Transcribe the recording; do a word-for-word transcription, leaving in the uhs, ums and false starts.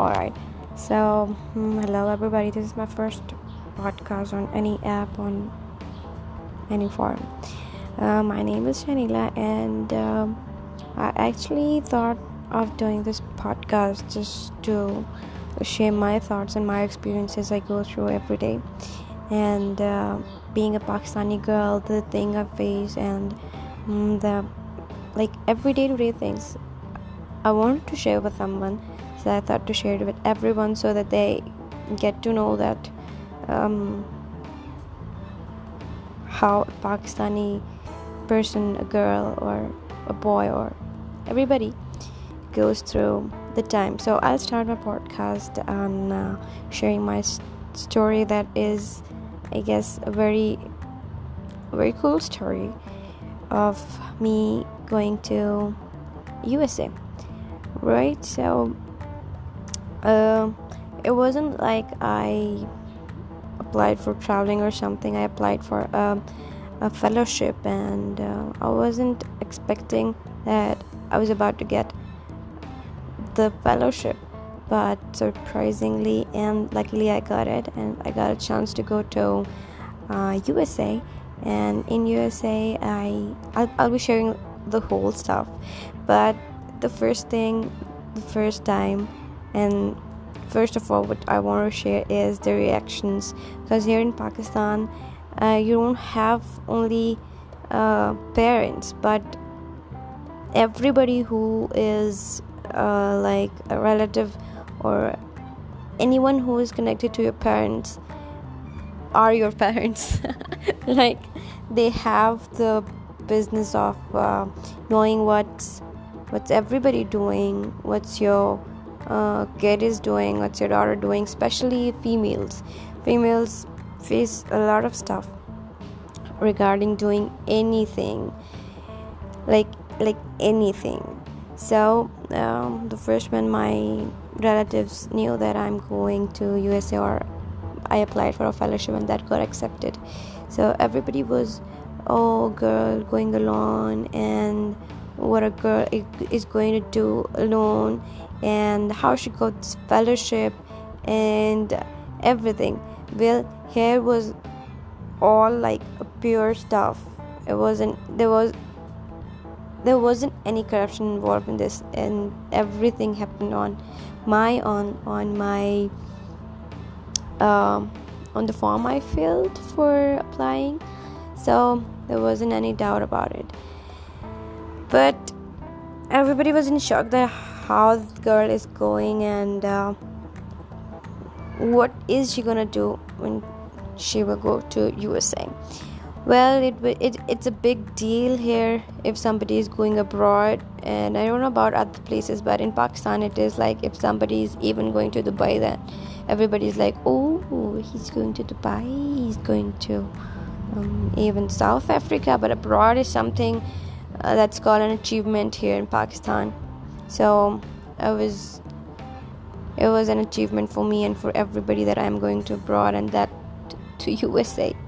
Alright, so um, hello everybody, this is my first podcast on any app, on any forum. Uh, my name is Shanila, and uh, I actually thought of doing this podcast just to share my thoughts and my experiences I go through every day. And uh, being a Pakistani girl, the thing I face, and um, the like every day-to-day things I want to share with someone, so I thought to share it with everyone so that they get to know that um, how a Pakistani person, a girl or a boy or everybody goes through the time. So I'll start my podcast on uh, sharing my st- story that is, I guess, a very, very cool story of me going to U S A, right? So uh, it wasn't like I applied for traveling or something. I applied for a, a fellowship, and uh, I wasn't expecting that I was about to get the fellowship, but surprisingly and luckily I got it, and I got a chance to go to uh, U S A. And in U S A, I I'll, I'll be sharing the whole stuff, but the first thing, the first time, and first of all, what I want to share is the reactions, because here in Pakistan, uh, you don't have only uh, parents, but everybody who is uh, like a relative or anyone who is connected to your parents are your parents. Like, they have the business of uh, knowing what's what's everybody doing, what's your uh, kid is doing, what's your daughter doing, especially females. Females face a lot of stuff regarding doing anything, like like anything. So um, the first when my relatives knew that I'm going to U S A, or I applied for a fellowship and that got accepted, so everybody was, oh, girl going alone, and what a girl is going to do alone, and how she got this fellowship and everything. Well, here was all like pure stuff. It wasn't there was there wasn't any corruption involved in this, and everything happened on my on on my um on the form I filled for applying, so there wasn't any doubt about it. But everybody was in shock that how the girl is going, and uh, what is she gonna do when she will go to U S A. Well, it, it it's a big deal here if somebody is going abroad, and I don't know about other places, but in Pakistan it is like if somebody is even going to Dubai, then everybody's like, oh, he's going to Dubai, he's going to um, even South Africa. But abroad is something uh, that's called an achievement here in Pakistan. So I was, it was an achievement for me and for everybody that I'm going to abroad, and that to U S A.